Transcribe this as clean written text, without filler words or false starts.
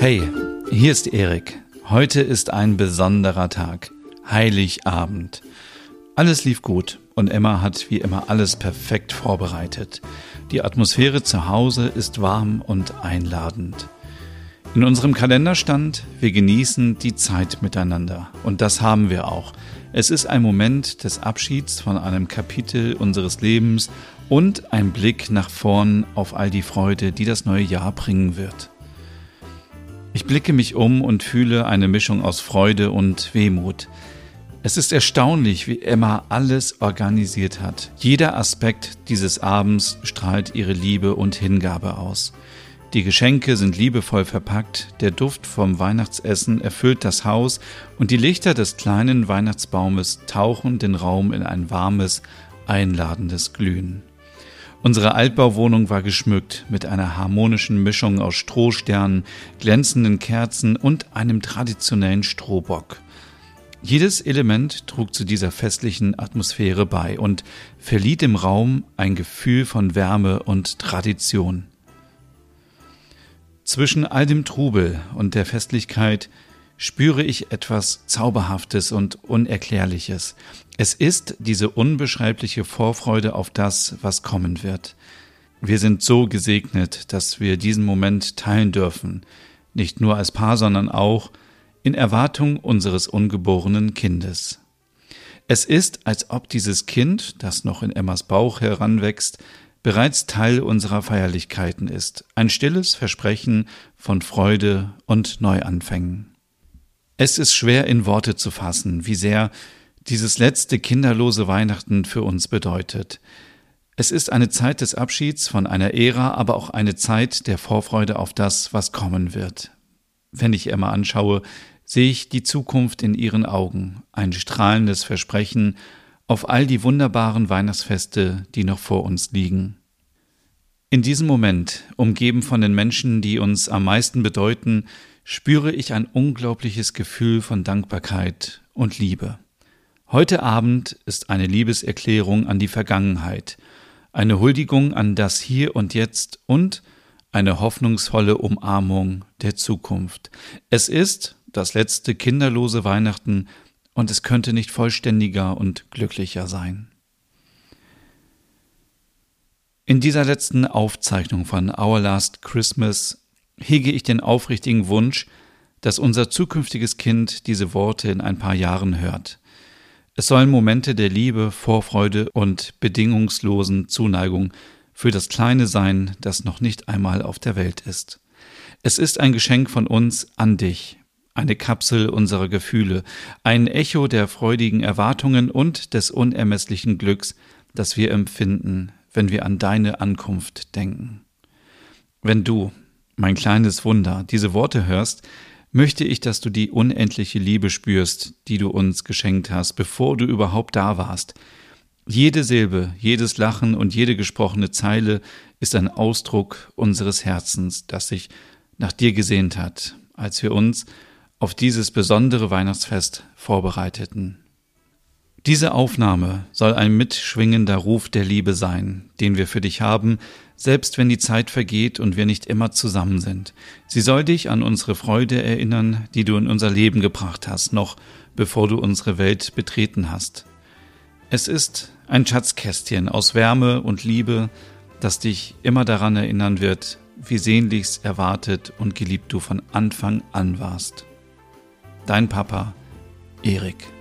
Hey, hier ist Erik. Heute ist ein besonderer Tag. Heiligabend. Alles lief gut und Emma hat wie immer alles perfekt vorbereitet. Die Atmosphäre zu Hause ist warm und einladend. In unserem Kalender stand, wir genießen die Zeit miteinander. Und das haben wir auch. Es ist ein Moment des Abschieds von einem Kapitel unseres Lebens und ein Blick nach vorn auf all die Freude, die das neue Jahr bringen wird. Ich blicke mich um und fühle eine Mischung aus Freude und Wehmut. Es ist erstaunlich, wie Emma alles organisiert hat. Jeder Aspekt dieses Abends strahlt ihre Liebe und Hingabe aus. Die Geschenke sind liebevoll verpackt, der Duft vom Weihnachtsessen erfüllt das Haus und die Lichter des kleinen Weihnachtsbaumes tauchen den Raum in ein warmes, einladendes Glühen. Unsere Altbauwohnung war geschmückt mit einer harmonischen Mischung aus Strohsternen, glänzenden Kerzen und einem traditionellen Strohbock. Jedes Element trug zu dieser festlichen Atmosphäre bei und verlieh dem Raum ein Gefühl von Wärme und Tradition. Zwischen all dem Trubel und der Festlichkeit spüre ich etwas Zauberhaftes und Unerklärliches. Es ist diese unbeschreibliche Vorfreude auf das, was kommen wird. Wir sind so gesegnet, dass wir diesen Moment teilen dürfen, nicht nur als Paar, sondern auch in Erwartung unseres ungeborenen Kindes. Es ist, als ob dieses Kind, das noch in Emmas Bauch heranwächst, bereits Teil unserer Feierlichkeiten ist, ein stilles Versprechen von Freude und Neuanfängen. Es ist schwer in Worte zu fassen, wie sehr dieses letzte kinderlose Weihnachten für uns bedeutet. Es ist eine Zeit des Abschieds von einer Ära, aber auch eine Zeit der Vorfreude auf das, was kommen wird. Wenn ich Emma anschaue, sehe ich die Zukunft in ihren Augen, ein strahlendes Versprechen auf all die wunderbaren Weihnachtsfeste, die noch vor uns liegen. In diesem Moment, umgeben von den Menschen, die uns am meisten bedeuten, spüre ich ein unglaubliches Gefühl von Dankbarkeit und Liebe. Heute Abend ist eine Liebeserklärung an die Vergangenheit, eine Huldigung an das Hier und Jetzt und eine hoffnungsvolle Umarmung der Zukunft. Es ist das letzte kinderlose Weihnachten, und es könnte nicht vollständiger und glücklicher sein. In dieser letzten Aufzeichnung von Our Last Christmas hege ich den aufrichtigen Wunsch, dass unser zukünftiges Kind diese Worte in ein paar Jahren hört. Es sollen Momente der Liebe, Vorfreude und bedingungslosen Zuneigung für das Kleine sein, das noch nicht einmal auf der Welt ist. Es ist ein Geschenk von uns an dich. Eine Kapsel unserer Gefühle, ein Echo der freudigen Erwartungen und des unermesslichen Glücks, das wir empfinden, wenn wir an deine Ankunft denken. Wenn du, mein kleines Wunder, diese Worte hörst, möchte ich, dass du die unendliche Liebe spürst, die du uns geschenkt hast, bevor du überhaupt da warst. Jede Silbe, jedes Lachen und jede gesprochene Zeile ist ein Ausdruck unseres Herzens, das sich nach dir gesehnt hat, als wir uns auf dieses besondere Weihnachtsfest vorbereiteten. Diese Aufnahme soll ein mitschwingender Ruf der Liebe sein, den wir für dich haben, selbst wenn die Zeit vergeht und wir nicht immer zusammen sind. Sie soll dich an unsere Freude erinnern, die du in unser Leben gebracht hast, noch bevor du unsere Welt betreten hast. Es ist ein Schatzkästchen aus Wärme und Liebe, das dich immer daran erinnern wird, wie sehnlichst erwartet und geliebt du von Anfang an warst. Dein Papa, Erik.